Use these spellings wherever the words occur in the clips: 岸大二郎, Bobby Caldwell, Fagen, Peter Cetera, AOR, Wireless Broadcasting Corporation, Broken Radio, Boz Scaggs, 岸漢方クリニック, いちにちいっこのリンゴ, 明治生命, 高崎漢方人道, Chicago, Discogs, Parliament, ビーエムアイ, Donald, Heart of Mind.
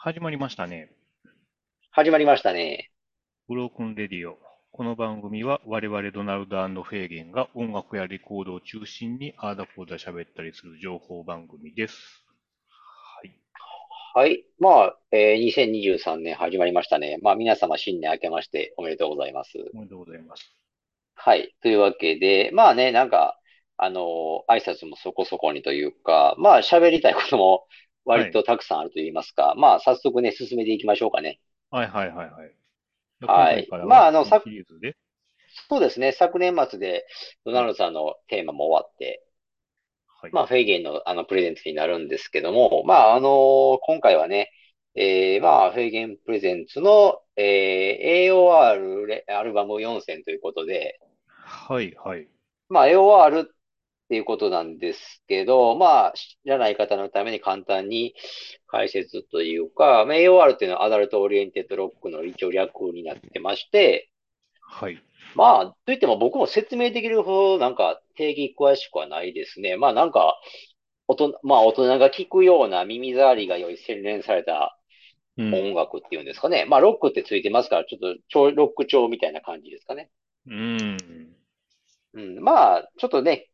始まりましたね。始まりましたね。Broken Radio。この番組は我々ドナルド&フェーゲンが音楽やレコードを中心にあーだこーだ喋ったりする情報番組です。はい。はい。まあ、2023年始まりましたね。まあ、皆様新年明けましておめでとうございます。おめでとうございます。はい。というわけで、まあね、なんか、挨拶もそこそこにというか、まあ、喋りたいことも割とたくさんあると言いますか、はい、まあ、早速ね、進めていきましょうかね。はいはいはいはい。はい。まあ、シリーズでそうですね、昨年末で、ドナルドさんのテーマも終わって、はい、まあ、フェイゲンの、プレゼンツになるんですけども、まあ、今回はね、まあ、フェイゲンプレゼンツの、AOR アルバム4選ということで、はいはい。まあ、AOR っていうことなんですけど、まあ、知らない方のために簡単に解説というか、まあ、AOR っていうのはアダルトオリエンテッドロックの一応略になってまして、はい。まあ、といっても僕も説明できるほどなんか定義詳しくはないですね。まあなんか、大人が聞くような耳障りが良い洗練された音楽っていうんですかね。まあロックってついてますから、ちょっとロック調みたいな感じですかね。うん、まあ、ちょっとね、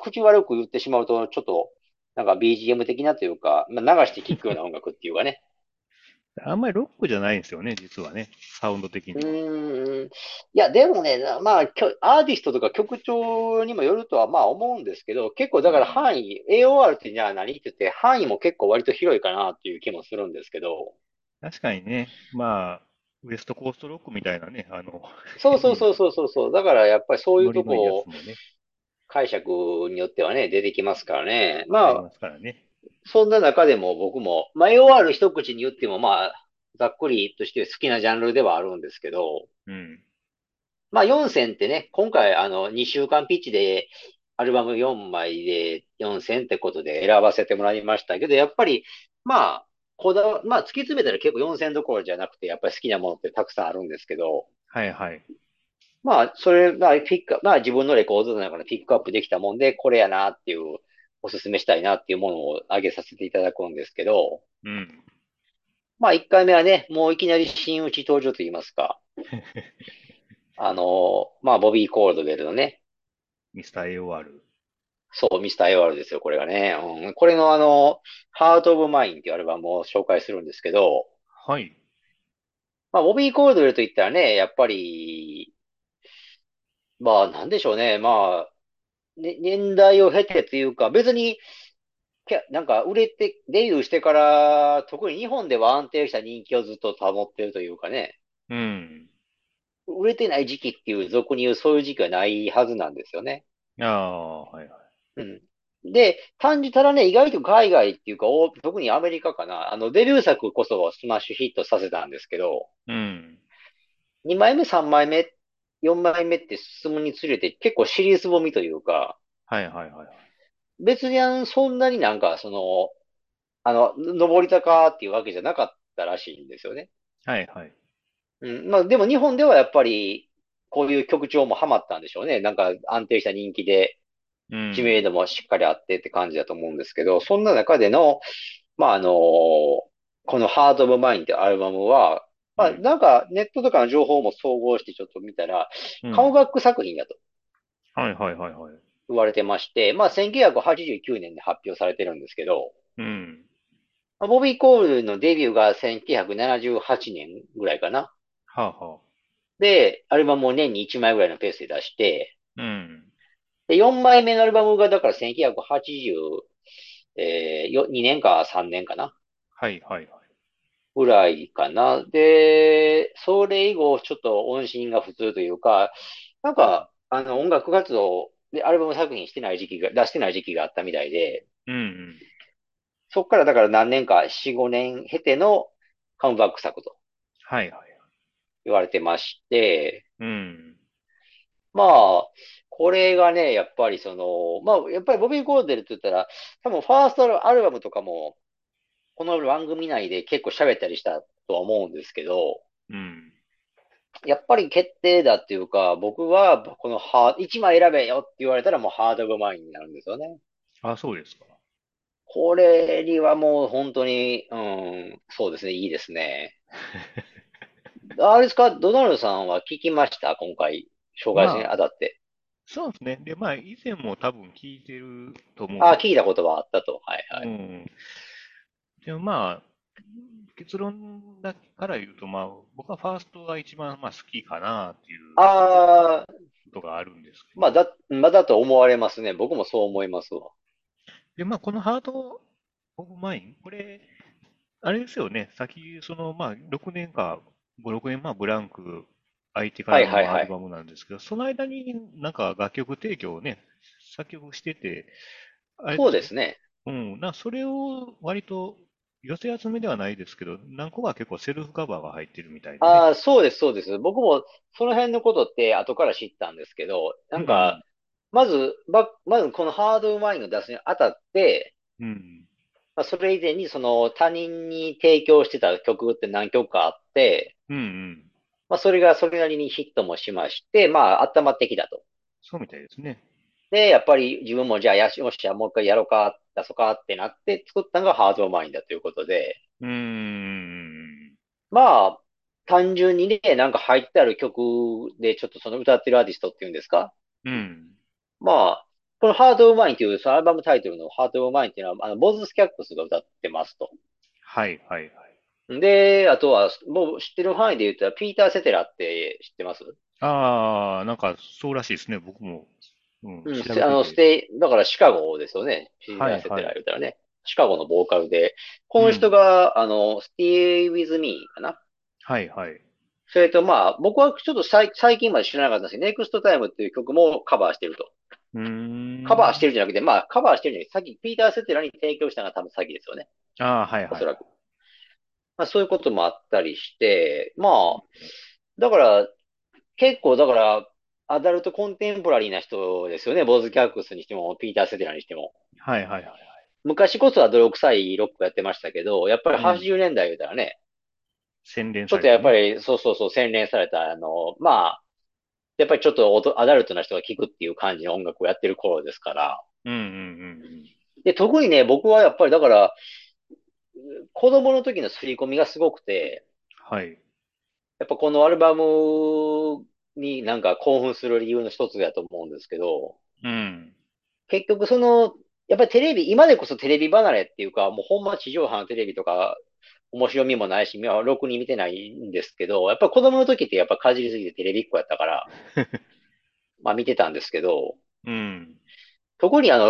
口悪く言ってしまうと、ちょっと、なんか BGM 的なというか、まあ、流して聴くような音楽っていうかね。あんまりロックじゃないんですよね、実はね、サウンド的に。いや、でもね、まあ、アーティストとか曲調にもよるとはまあ思うんですけど、結構だから範囲、AOR ってじゃあ何って言って、範囲も結構割と広いかなっていう気もするんですけど。確かにね、まあ、ウエストコーストロックみたいなね、そうそう。だからやっぱりそういうとこを、解釈によってはね、出てきますからね。まあ、そんな中でも僕も、まあ、AOR 一口に言っても、まあ、ざっくりとして好きなジャンルではあるんですけど、うん、まあ、4選ってね、今回、2週間ピッチで、アルバム4枚で4選ってことで選ばせてもらいましたけど、やっぱり、まあ、まあ、突き詰めたら結構4選どころじゃなくて、やっぱり好きなものってたくさんあるんですけど。はいはい。まあ、それがピックアップ、まあ自分のレコードの中でピックアップできたもんで、これやなっていう、おすすめしたいなっていうものを挙げさせていただくんですけど。うん。まあ、1回目はね、もういきなり真打ち登場と言いますか。まあ、ボビー・コールドウェルのね。ミスター AOR。そう、ミスター AOR ですよ、これがね。うん、これのHeart of Mind っていうアルバムを紹介するんですけど。はい。まあ、ボビー・コールドウェルと言ったらね、やっぱり、まあ、なんでしょうね。まあ、ね、年代を経てというか、別に、なんか、デビューしてから、特に日本では安定した人気をずっと保ってるというかね。うん。売れてない時期っていう、俗に言うそういう時期はないはずなんですよね。ああ、はいはい。うん。で、単純たらね、意外と海外っていうか、特にアメリカかな。デビュー作こそスマッシュヒットさせたんですけど。うん。2枚目、3枚目。4枚目って進むにつれて結構シリーズボミというか、はいはいはい。別にそんなになんか上り坂っていうわけじゃなかったらしいんですよね。はいはい。うん、まあでも日本ではやっぱりこういう曲調もハマったんでしょうね。なんか安定した人気で、知名度もしっかりあってって感じだと思うんですけど、うん、そんな中での、まあこのHeart of Mindってアルバムは、まあ、なんか、ネットとかの情報も総合してちょっと見たら、カムバック作品だと。はいはいはいはい。言われてまして、まあ、1989年で発表されてるんですけど、うん。ボビー・コールのデビューが1978年ぐらいかな。はあはあ。で、アルバムを年に1枚ぐらいのペースで出して、うん。で、4枚目のアルバムがだから1982年か3年かな。はいはいはい。ぐらいかな。で、それ以後、ちょっと音信が普通というか、なんか、音楽活動でアルバム作品してない時期が、出してない時期があったみたいで、うんうん、そっからだから何年か、4、5年経てのカムバック作と。はいはい。言われてまして、うん、まあ、これがね、やっぱりまあ、やっぱりボビー・コーデルって言ったら、多分ファーストアルバムとかも、この番組内で結構喋ったりしたとは思うんですけど、うん、やっぱり決定だっていうか、僕はこの1枚選べよって言われたらもうハードオブマインになるんですよね。あ、そうですか。これにはもう本当に、そうですね、いいですね。あれですか、ドナルドさんは聞きました今回、障害者にあたって。そうですね。で、まあ、以前も多分聞いてると思う。あ、聞いたことはあったと。はいはい。うん。でもまあ、結論だけから言うと、まあ、僕はファーストが一番まあ好きかなっていうことがあるんですけど。まあだと思われますね。僕もそう思いますわ。で、まあ、このハートオブマイン、これ、あれですよね。先、その、まあ、6年、まあ、ブランク、相手からのアルバムなんですけど、はいはいはい、その間になんか楽曲提供をね、作曲してて、あれそうですね。うん、それを割と寄せ集めではないですけど、何個か結構セルフカバーが入ってるみたいで、ね。ああ、そうです、そうです。僕もその辺のことって後から知ったんですけど、なんか、まずこのハードマインの出すにあたって、まあ、それ以前にその他人に提供してた曲って何曲かあって、まあ、それがそれなりにヒットもしまして、まあ、温まってきたと。そうみたいですね。で、やっぱり自分もじゃあ、よっしゃ、もう一回やろうか、出そうかってなって作ったのがハードマインだということで。まあ、単純にね、なんか入ってある曲で、ちょっとその歌ってるアーティストっていうんですか。まあ、このハートオブマインという、そのアルバムタイトルのハートオブマインっていうのは、ボズ・スキャックスが歌ってますと。はいはいはい。で、あとは、もう知ってる範囲で言ったら、ピーター・セテラって知ってます？ああ、なんか、そうらしいですね、僕も。だからシカゴですよね、ピーター・セテラ言ったらね、シカゴのボーカルで、この人が、Stay With Me かな。はいはい。それとまあ、僕はちょっと最近まで知らなかったんですけど、Next Time っていう曲もカバーしてると。カバーしてるじゃなくて、まあ、カバーしてるじゃなくて、さっきピーター・セテラに提供したのが多分先ですよね。ああ、はいはい。おそらく。まあ、そういうこともあったりして、まあ、だから、結構、だから、アダルトコンテンポラリーな人ですよね。ボズ・キャックスにしても、ピーター・セテラにしても。はいはいはいはい。昔こそは泥臭いロックやってましたけど、やっぱり80年代言うたらね、洗練された、ね。ちょっとやっぱり、そう、洗練された、まあ、やっぱりちょっとアダルトな人が聴くっていう感じの音楽をやってる頃ですから。で、特にね、僕はやっぱりだから、子供の時の刷り込みがすごくて、はい。やっぱこのアルバムになんか興奮する理由の一つだと思うんですけど、結局その、やっぱりテレビ、今でこそテレビ離れっていうか、もうほんま地上波のテレビとか、面白みもないし、ろくに見てないんですけど、やっぱ子供の時ってやっぱかじりすぎてテレビっ子やったから、まあ見てたんですけど、特になん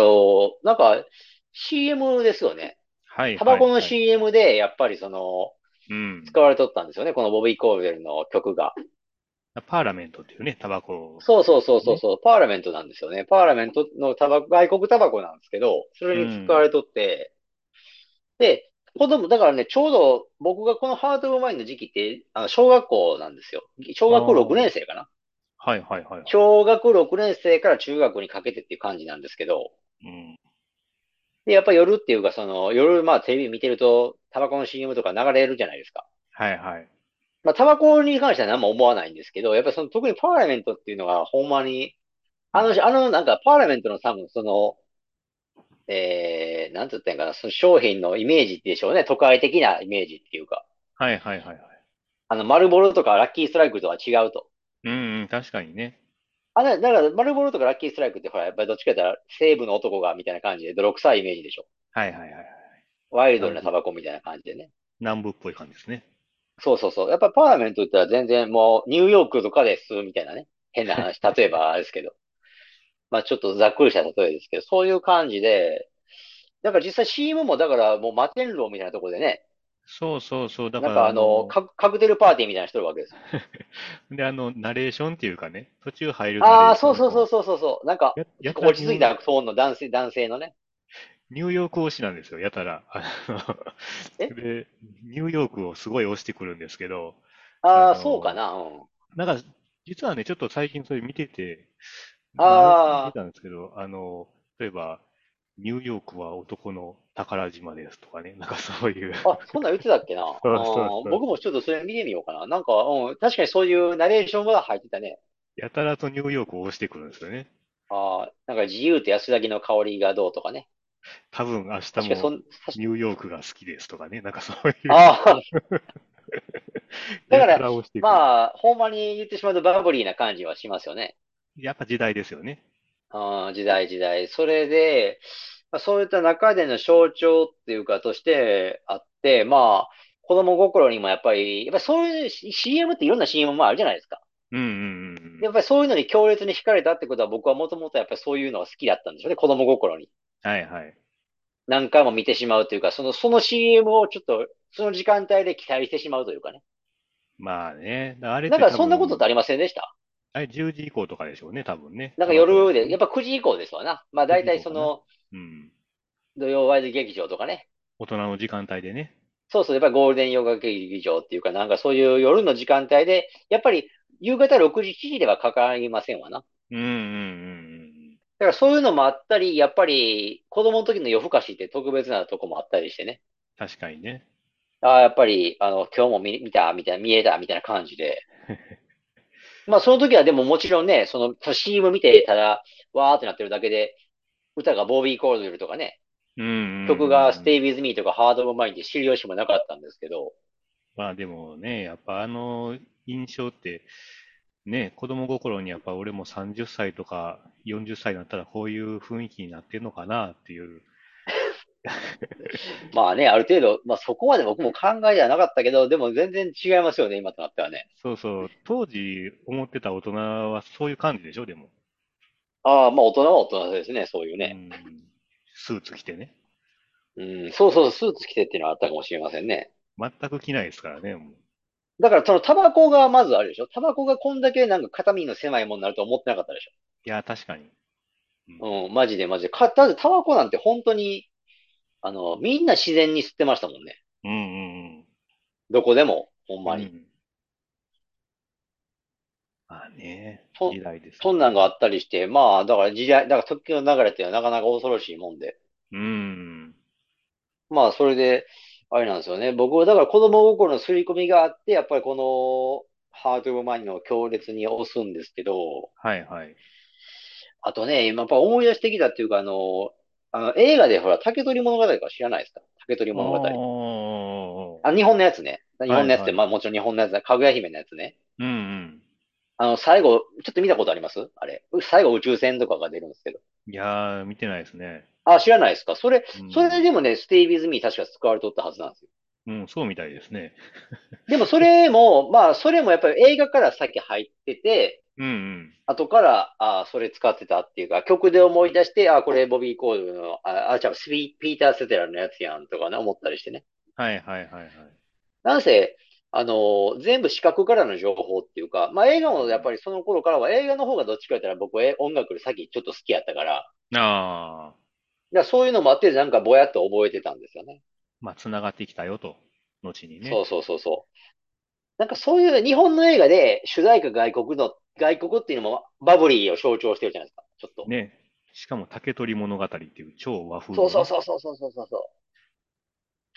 か CM ですよね。タバコの CM で、やっぱりその、使われとったんですよね、このボビー・コールデルの曲が。パーラメントっていうね、タバコ。そう、パーラメントなんですよね。パーラメントのタバコ、外国タバコなんですけど、それに使われとって、で、子供、だからね、ちょうど僕がこのハートオブマインの時期って、小学校なんですよ。小学6年生かな。はい。小学6年生から中学にかけてっていう感じなんですけど、で、やっぱ夜っていうか、その、夜、まあ、テレビ見てると、タバコの CM とか流れるじゃないですか。まあ、タバコに関しては何も思わないんですけど、やっぱその、特にパーラメントっていうのが、ほんまに、なんか、パーラメントの多分、その、なんて言ったんかな、その商品のイメージでしょうね。都会的なイメージっていうか。マルボロとかラッキーストライクとは違うと。確かにね。だから、マルボロとかラッキーストライクって、ほら、やっぱりどっちか言ったら、西部の男がみたいな感じで、泥臭いイメージでしょ。ワイルドなタバコみたいな感じでね。南部っぽい感じですね。そう。やっぱパーラメント言ったら全然もう、ニューヨークとかです、みたいなね。変な話。例えばですけど。まあちょっとざっくりした例えですけど、そういう感じで、だから実際 CM もだからもう摩天楼みたいなところでね。そう。だからカクテルパーティーみたいな人いるわけです。で、ナレーションっていうかね、途中入る。そう。なんか、落ち着いたトーンの男性のね。ニューヨーク推しなんですよ、やたら。で、ニューヨークをすごい推してくるんですけど。そうかな。なんか、実はね、ちょっと最近それ見てて、見たんですけど、例えば、ニューヨークは男の宝島ですとかね、なんかそういう。そんなん言ってたっけな。そう。僕もちょっとそれ見てみようかな。なんか、確かにそういうナレーションが入ってたね。やたらとニューヨークを押してくるんですよね。なんか自由と安らぎの香りがどうとかね。多分明日もニューヨークが好きですとかね、なんかそういう。あだから、まあ、ほんまに言ってしまうとバブリーな感じはしますよね。やっぱ時代ですよね。ああ、時代。それで、まあ、そういった中での象徴っていうかとしてあって、まあ、子供心にもやっぱりそういう CM っていろんな CM もあるじゃないですか。やっぱりそういうのに強烈に惹かれたってことは、僕はもともとやっぱりそういうのが好きだったんでしょうね、子供心に。はいはい。何回も見てしまうというか、その CM をちょっと、その時間帯で期待してしまうというかね。まあね。あれなんかそんなことってありませんでした？あれ10時以降とかでしょうね、多分ね。なんか夜で、やっぱ9時以降ですわな。まあ大体土曜ワイド劇場とかね。大人の時間帯でね。そうそう、やっぱりゴールデン洋画劇場っていうか、なんかそういう夜の時間帯で、やっぱり夕方6時、7時ではかかりませんわな。だからそういうのもあったり、やっぱり子供の時の夜更かしって特別なとこもあったりしてね。確かにね。あやっぱり、今日も 見た、みたいな、見えた、みたいな感じで。まあその時はでももちろんね、その CM 見てたら、わーってなってるだけで、歌がボービー・コールドルとかね。曲が Stay With Me とか Heart of Mind で知るよしもなかったんですけど。まあでもね、やっぱあの印象って、ね、子供心にやっぱ俺も30歳とか40歳になったらこういう雰囲気になってるのかなっていう。まあね、ある程度、まあそこまで僕も考えじゃなかったけど、でも全然違いますよね、今となってはね。そうそう、当時思ってた大人はそういう感じでしょ、でも。ああ、まあ大人は大人ですね、そういうね。スーツ着てね。そう、スーツ着てっていうのはあったかもしれませんね。全く着ないですからね。もうだから、そのタバコがまずあるでしょ。タバコがこんだけなんか肩身の狭いものになると思ってなかったでしょ。いや、確かに。マジで。だってタバコなんて本当に、みんな自然に吸ってましたもんね。どこでも、ほんまに。まあね、時代ですね。そんなんがあったりして、まあ、だから時代、だから時の流れっていうのはなかなか恐ろしいもんで。まあ、それで、あれなんですよね。僕はだから子供心の刷り込みがあって、やっぱりこの、ハート・オブ・マインドを強烈に押すんですけど。あとね、今やっぱ思い出してきたっていうか、映画でほら、竹取物語とか知らないですか？竹取物語。あ、日本のやつね。日本のやつって、まあもちろん日本のやつだ。かぐや姫のやつね。最後、ちょっと見たことあります？あれ。最後、宇宙船とかが出るんですけど。いやー、見てないですね。あ、知らないですか？それでもね、ステイビズミー確か使われとったはずなんですよ。そうみたいですね。でもそれもやっぱり映画から先入ってて、後から、それ使ってたっていうか、曲で思い出して、これボビー・コールドの、ピーター・セテラのやつやんとかね、思ったりしてね。なんせ、全部視覚からの情報っていうか、まあ映画もやっぱりその頃からは映画の方がどっちか言ったら僕は音楽より先ちょっと好きやったから。そういうのもあって、なんかぼやっと覚えてたんですよね。まあ、繋がってきたよと、後にね。そう。なんかそういう日本の映画で主題歌外国っていうのもバブリーを象徴してるじゃないですか、ちょっと。ね。しかも竹取物語っていう超和風の、ね。そう。ちょ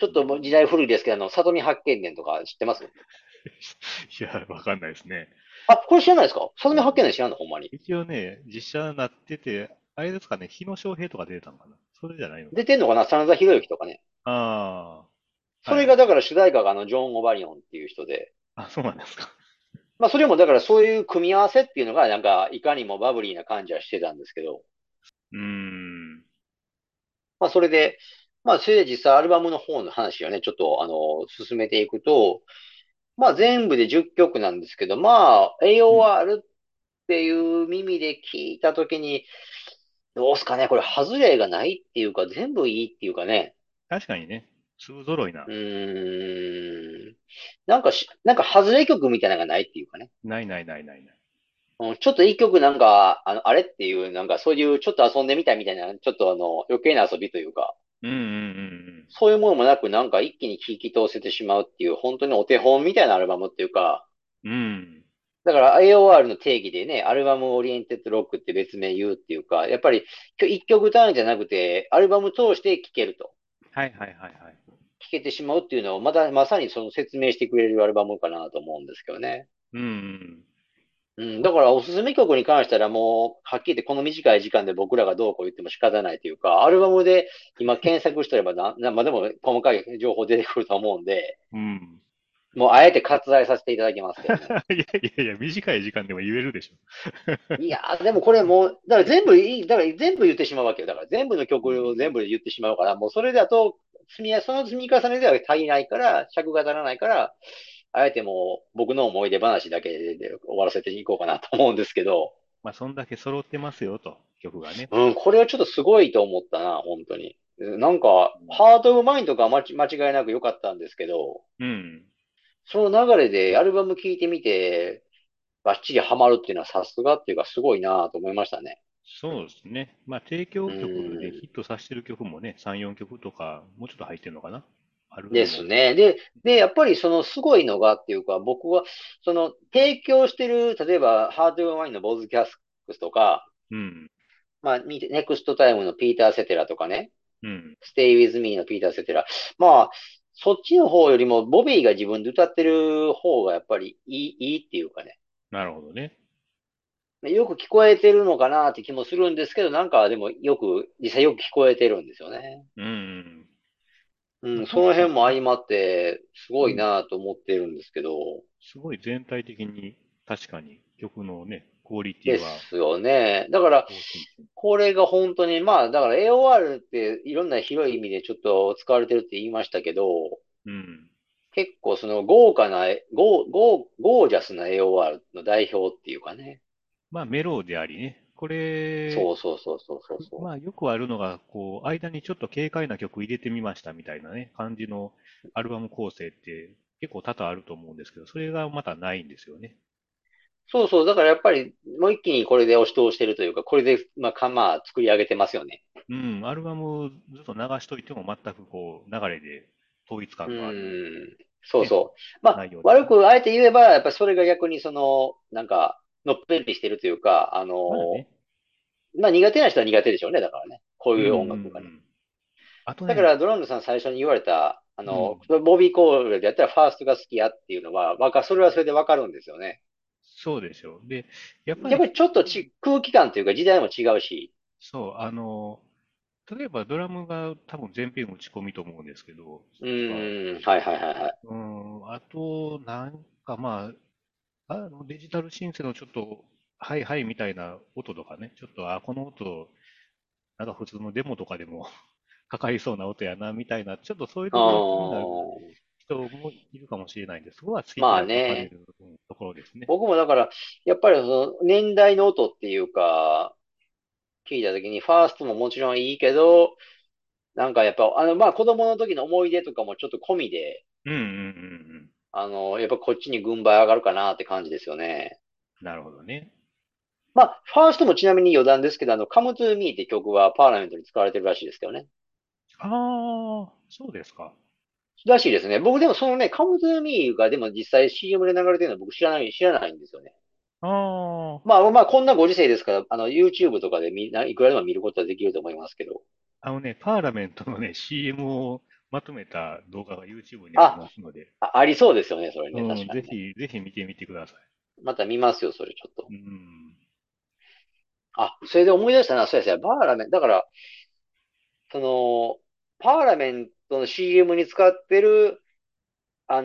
っともう時代古いですけど、里見八犬伝とか知ってます？いや、わかんないですね。あ、これ知らないですか？里見八犬伝知らんの、ほんまに。一応ね、実写になってて、あれですかね、日野翔平とか出てたのかな？それじゃないの？出てんのかな？真田広之とかね。それがだから主題歌がジョン・オバリオンっていう人で。あ、そうなんですか。まあそれもだからそういう組み合わせっていうのがなんかいかにもバブリーな感じはしてたんですけど。まあそれで実際アルバムの方の話をね、ちょっと進めていくと、まあ全部で10曲なんですけど、まあ AOR っていう耳で聞いたときに、どうすかね、これ外れがないっていうか、全部いいっていうかね。確かにね。粒揃いな。なんか外れ曲みたいなのがないっていうかね。ない。ちょっと一曲なんか、あれっていう、なんかそういうちょっと遊んでみたいみたいな、ちょっと余計な遊びというか。そういうものもなく、なんか一気に聞き通せてしまうっていう、本当にお手本みたいなアルバムっていうか。だから AOR の定義でね、アルバムオリエンテッドロックって別名言うっていうか、やっぱり一曲単位じゃなくて、アルバム通して聴けると。聴けてしまうっていうのを、まさにその説明してくれるアルバムかなと思うんですけどね。だからおすすめ曲に関したらもう、はっきり言ってこの短い時間で僕らがどうこう言っても仕方ないというか、アルバムで今検索してればまあでも細かい情報出てくると思うんで、うん、もうあえて割愛させていただきますけど、ね、いや、短い時間でも言えるでしょ。いや、でもこれもう、だから全部言ってしまうわけよ。だから全部の曲を全部言ってしまうから、もうそれだと、その積み重ねでは足りないから、尺が足らないから、あえても僕の思い出話だけで終わらせていこうかなと思うんですけど。まあ、そんだけ揃ってますよと、曲がね。うん、これはちょっとすごいと思ったな、本当に。なんか、Heart of Mindとか間違いなく良かったんですけど、うん。その流れでアルバム聴いてみて、バッチリハマるっていうのはさすがっていうかすごいなと思いましたね。そうですね。まあ、提供曲でヒットさせてる曲もね、3、4曲とか、もうちょっと入ってるのかな。ですね。で、やっぱりそのすごいのがっていうか、僕は、その提供してる、例えば、ハート・オブ・マインのボズ・キャスクスとか、うん、まあ、ネクスト・タイムのピーター・セテラとかね、うん、ステイ・ウィズ・ミーのピーター・セテラ。まあ、そっちの方よりも、ボビーが自分で歌ってる方がやっぱりいいっていうかね。なるほどね。よく聞こえてるのかなって気もするんですけど、なんかでも実際よく聞こえてるんですよね。うん。うん、その辺も相まって、すごいなと思ってるんですけど、うん。すごい全体的に、確かに曲のね、クオリティは。ですよね。だから、これが本当に、まあ、だから AOR っていろんな広い意味でちょっと使われてるって言いましたけど、うん、結構そのゴージャスな AOR の代表っていうかね。まあ、メロでありね。これ、そう。まあ、よくあるのが、こう、間にちょっと軽快な曲入れてみましたみたいなね、感じのアルバム構成って結構多々あると思うんですけど、それがまたないんですよね。そう。だからやっぱり、もう一気にこれで押し通してるというか、これで、まあ、作り上げてますよね。うん、アルバムをずっと流しといても全くこう、流れで統一感がある。そう。まあ、悪くあえて言えば、やっぱりそれが逆にその、なんか、のっぺりしてるというか、まあ苦手な人は苦手でしょうね、だからね。こういう音楽がね。あとね、だからドラムさん最初に言われた、ボビー・コールでやったらファーストが好きやっていうのは、それはそれでわかるんですよね。そうでしょう。で、やっぱりちょっと空気感というか時代も違うし。そう、例えばドラムが多分全編打ち込みと思うんですけど。はい。あと、なんかまあ、デジタルシンセのちょっと、はいみたいな音とかね、ちょっと、この音、なんか普通のデモとかでもかかりそうな音やな、みたいな、ちょっとそういうところになる人もいるかもしれないんです。そこは好きになるところですね。僕もだから、やっぱりその年代の音っていうか、聞いたときに、ファーストももちろんいいけど、なんかやっぱ、まあ子供の時の思い出とかもちょっと込みで、やっぱこっちに軍配上がるかなって感じですよね。なるほどね。まあ、ファーストもちなみに余談ですけど、Come to Me って曲はパーラメントに使われてるらしいですけどね。ああ、そうですか。らしいですね。僕でもそのね、Come to Me がでも実際 CM で流れてるのは僕知らないんですよね。まあ、こんなご時世ですから、YouTube とかでいくらでも見ることはできると思いますけど。パーラメントのね、CM をまとめた動画が YouTube にありますので。ありそうですよね、それね。確かにね。ぜひ見てみてください。また見ますよ、それちょっと。うん。それで思い出したな、そうですね。だから、パーラメントの CM に使ってる、こ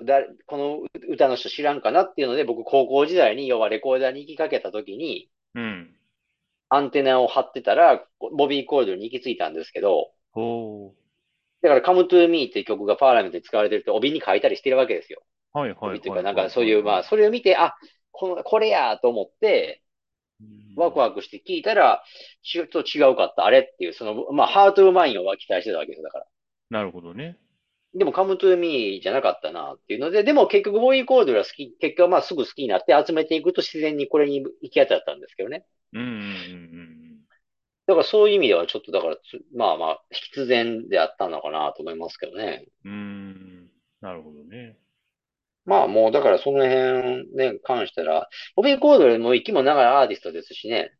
の歌の人知らんかなっていうので、僕、高校時代に、要はレコーダーに行きかけたときに、うん。アンテナを張ってたら、ボビー・コールドに行き着いたんですけど、だから、Come to Me っていう曲がパーラメントに使われてると帯に書いたりしてるわけですよ。はい。というか、なんかそういう、まあ、それを見て、これやと思って、ワクワクして聞いたら、ちょっと違うかった、あれっていう、その、まあ、ハート・オブ・マインを期待してたわけですよ、だから。なるほどね。でも、Come to Me じゃなかったな、っていうので、でも結局、ボーイ・コールドが結果、まあ、すぐ好きになって集めていくと自然にこれに行き当たったんですけどね。だからそういう意味ではちょっとだからまあ必然であったのかなと思いますけどね。なるほどね。まあもうだからその辺ね関したら、ボビー・コールドも息も長いアーティストですしね。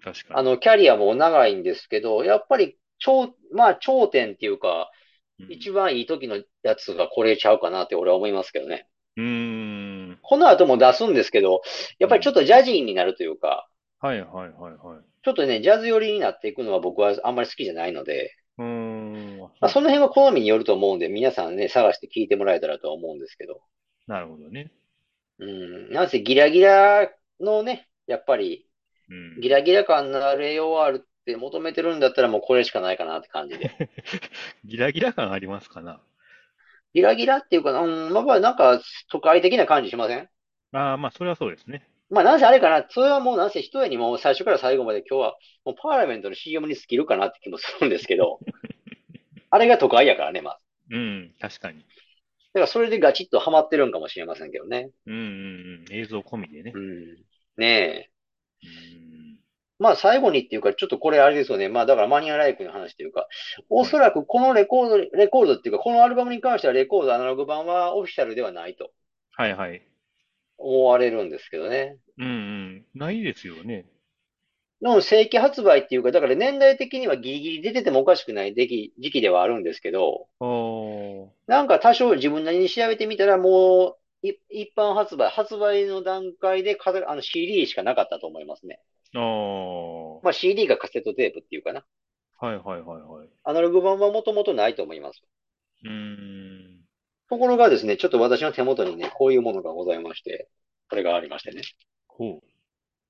確かに。キャリアも長いんですけど、やっぱり頂点っていうか、一番いい時のやつがこれちゃうかなって俺は思いますけどね。この後も出すんですけど、やっぱりちょっとジャジーになるというか、はいはいはいはい。ちょっとね、ジャズ寄りになっていくのは僕はあんまり好きじゃないので、まあ、その辺は好みによると思うんで、皆さんね、探して聞いてもらえたらとは思うんですけど。なるほどね。なんせギラギラのね、やっぱり、ギラギラ感のある AOR って求めてるんだったらもうこれしかないかなって感じで。ギラギラ感ありますかな？ギラギラっていうか、まあなんか都会的な感じしません？まあそれはそうですね。まあなんせあれかな、それはもうなんせ一重にもう最初から最後まで今日はもうパーラメントの CM に尽きるかなって気もするんですけど、あれが都会やからね、まあ。うん、確かに。だからそれでガチッとハマってるんかもしれませんけどね。映像込みでね。ねえ。まあ最後にっていうか、ちょっとこれあれですよね。まあだからマニアライクの話というか、おそらくこのレコードっていうか、このアルバムに関してはレコードアナログ版はオフィシャルではないと。はいはい。思われるんですけどね。ないですよね。の正規発売っていうか、だから年代的にはギリギリ出ててもおかしくない時期ではあるんですけど、なんか多少自分なりに調べてみたら、もう一般発売の段階でCD しかなかったと思いますね。まあ CD がカセットテープっていうかな。はいはいはいはい。アナログ版はもともとないと思います。ところがですね、ちょっと私の手元にね、こういうものがございまして、これがありましてね。ほう。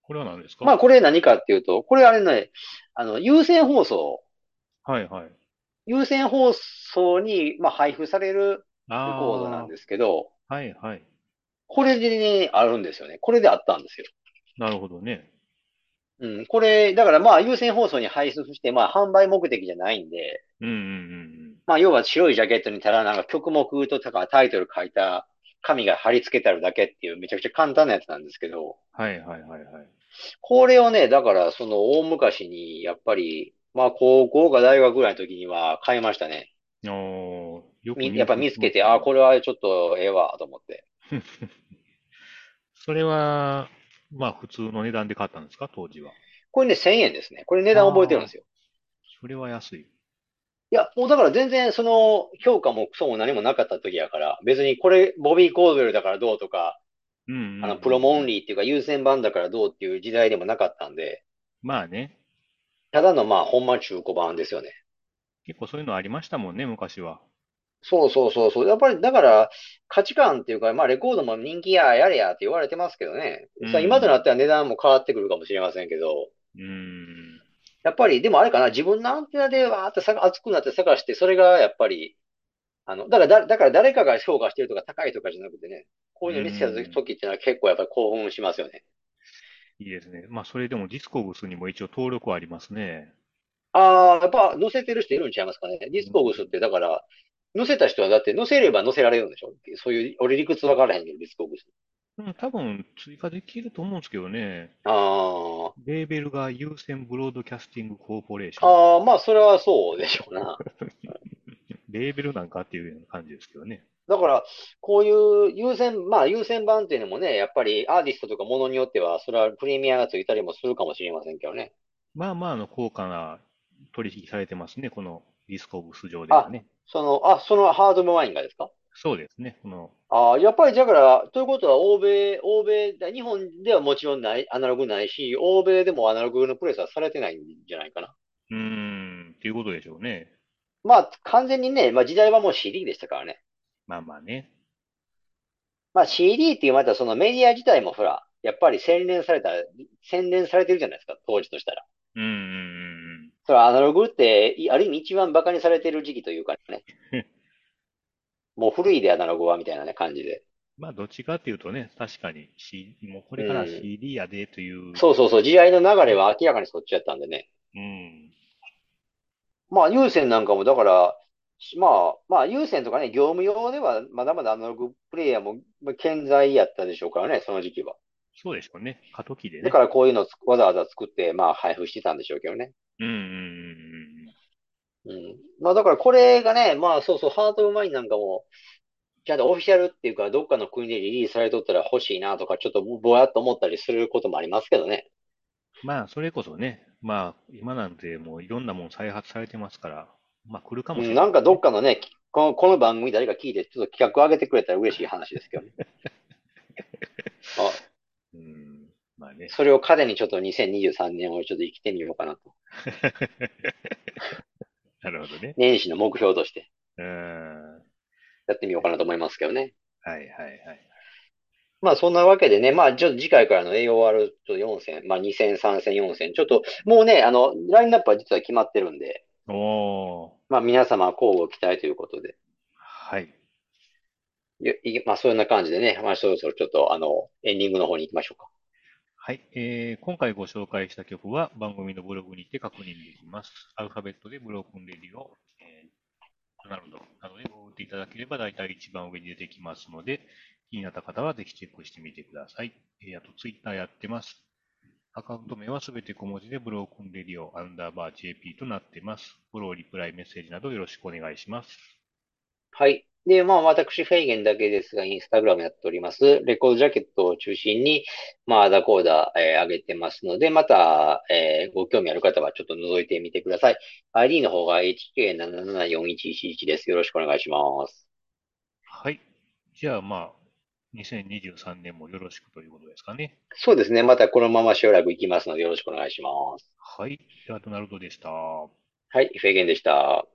これは何ですか？まあ、これ何かっていうと、これあれね、有線放送。はいはい。有線放送に、まあ、配布されるレコードなんですけど、はいはい。これでね、あるんですよね。これであったんですよ。なるほどね。これ、だからまあ、有線放送に配布して、まあ、販売目的じゃないんで、まあ、要は白いジャケットにただなんか曲目とかタイトル書いた紙が貼り付けてあるだけっていうめちゃくちゃ簡単なやつなんですけど。はいはいはいはい。これをね、だからその大昔にやっぱり、まあ高校か大学ぐらいの時には買いましたね。よく見つけた。やっぱ見つけて、これはちょっとええわと思って。それは、まあ普通の値段で買ったんですか、当時は。これね、1000円ですね。これ値段覚えてるんですよ。それは安い。いや、もうだから全然その評価もクソも何もなかった時やから、別にこれボビー・コードウェルだからどうとか、プロモオンリーっていうか有線版だからどうっていう時代でもなかったんで。まあね。ただのまあほんま中古版ですよね。結構そういうのありましたもんね、昔は。そう。やっぱりだから価値観っていうか、まあレコードも人気ややれやって言われてますけどね。今となっては値段も変わってくるかもしれませんけど。やっぱり、でもあれかな、自分のアンテナでわーって熱くなって探して、それがやっぱり、だから誰かが評価してるとか高いとかじゃなくてね、こういうの見つけた時っていうのは結構やっぱり興奮しますよね。いいですね。まあ、それでもディスコグスにも一応登録はありますね。やっぱ載せてる人いるんちゃいますかね。ディスコグスって、だから、載せた人はだって載せれば載せられるんでしょ。そういう、俺理屈わからへんけど、ディスコグス。多分追加できると思うんですけどね。レーベルが有線ブロードキャスティングコーポレーション。まあそれはそうでしょうな。レーベルなんかっていうような感じですけどね。だから、こういう有線版っていうのもね、やっぱりアーティストとかものによっては、それはプレミアがついたりもするかもしれませんけどね。まあまあの高価な取引されてますね、このディスコブス上ではね。そのハードマインがですか？そうですね。やっぱりだから、ということは欧米、日本ではもちろんない、アナログないし、欧米でもアナログのプレスはされてないんじゃないかな。っていうことでしょうね。まあ、完全にね、まあ時代はもう CD でしたからね。まあね。まあ CD っていうまたそのメディア自体もほら、やっぱり洗練されてるじゃないですか、当時としたら。それはアナログって、ある意味一番バカにされてる時期というかね。もう古いでアナログはみたいな、ね、感じで。まあ、どっちかっていうとね、確かに、もうこれから CD やでという、そう、時代の流れは明らかにそっちやったんでね。まあ、有線なんかも、だから、まあ、有線とかね、業務用ではまだまだアナログプレイヤーも健在やったでしょうからね、その時期は。そうでしょうね、過渡期でね。だからこういうのをわざわざ作って、まあ、配布してたんでしょうけどね。まあだからこれがね、まあそう、ハートオブマインなんかも、ちゃんとオフィシャルっていうか、どっかの国でリリースされとったら欲しいなとか、ちょっとぼやっと思ったりすることもありますけどね。まあそれこそね、まあ今なんてもういろんなもの再発されてますから、まあ来るかもしれない、ね。なんかどっかのね、この番組誰か聞いて、ちょっと企画上げてくれたら嬉しい話ですけどね。あ、うん、まあね。それを糧にちょっと2023年をちょっと生きてみようかなと。なるほどね。年始の目標として。やってみようかなと思いますけどね。はいはいはい。まあそんなわけでね、まあちょっと次回からの AOR と4戦、まあ2戦、3戦、4戦、ちょっともうね、ラインナップは実は決まってるんで、まあ皆様交互期待ということで。はい。まあそんな感じでね、まあそろそろちょっとエンディングの方に行きましょうか。はい、今回ご紹介した曲は番組のブログにて確認できます。アルファベットでBroken Radio、なるほど。なので、ご打っていただければ、だいたい一番上に出てきますので、気になった方はぜひチェックしてみてください。あと、ツイッターやってます。アカウント名はすべて小文字で、brokenradio_jp となってます。フォロー、リプライ、メッセージなどよろしくお願いします。はい。で、まあ、私、フェイゲンだけですが、インスタグラムやっております。レコードジャケットを中心に、まあ、アダコーダー、上げてますので、また、ご興味ある方はちょっと覗いてみてください。ID の方が HK774111 です。よろしくお願いします。はい。じゃあ、まあ、2023年もよろしくということですかね。そうですね。またこのまましばらく行きますので、よろしくお願いします。はい。では、ドナルドでした。はい。フェイゲンでした。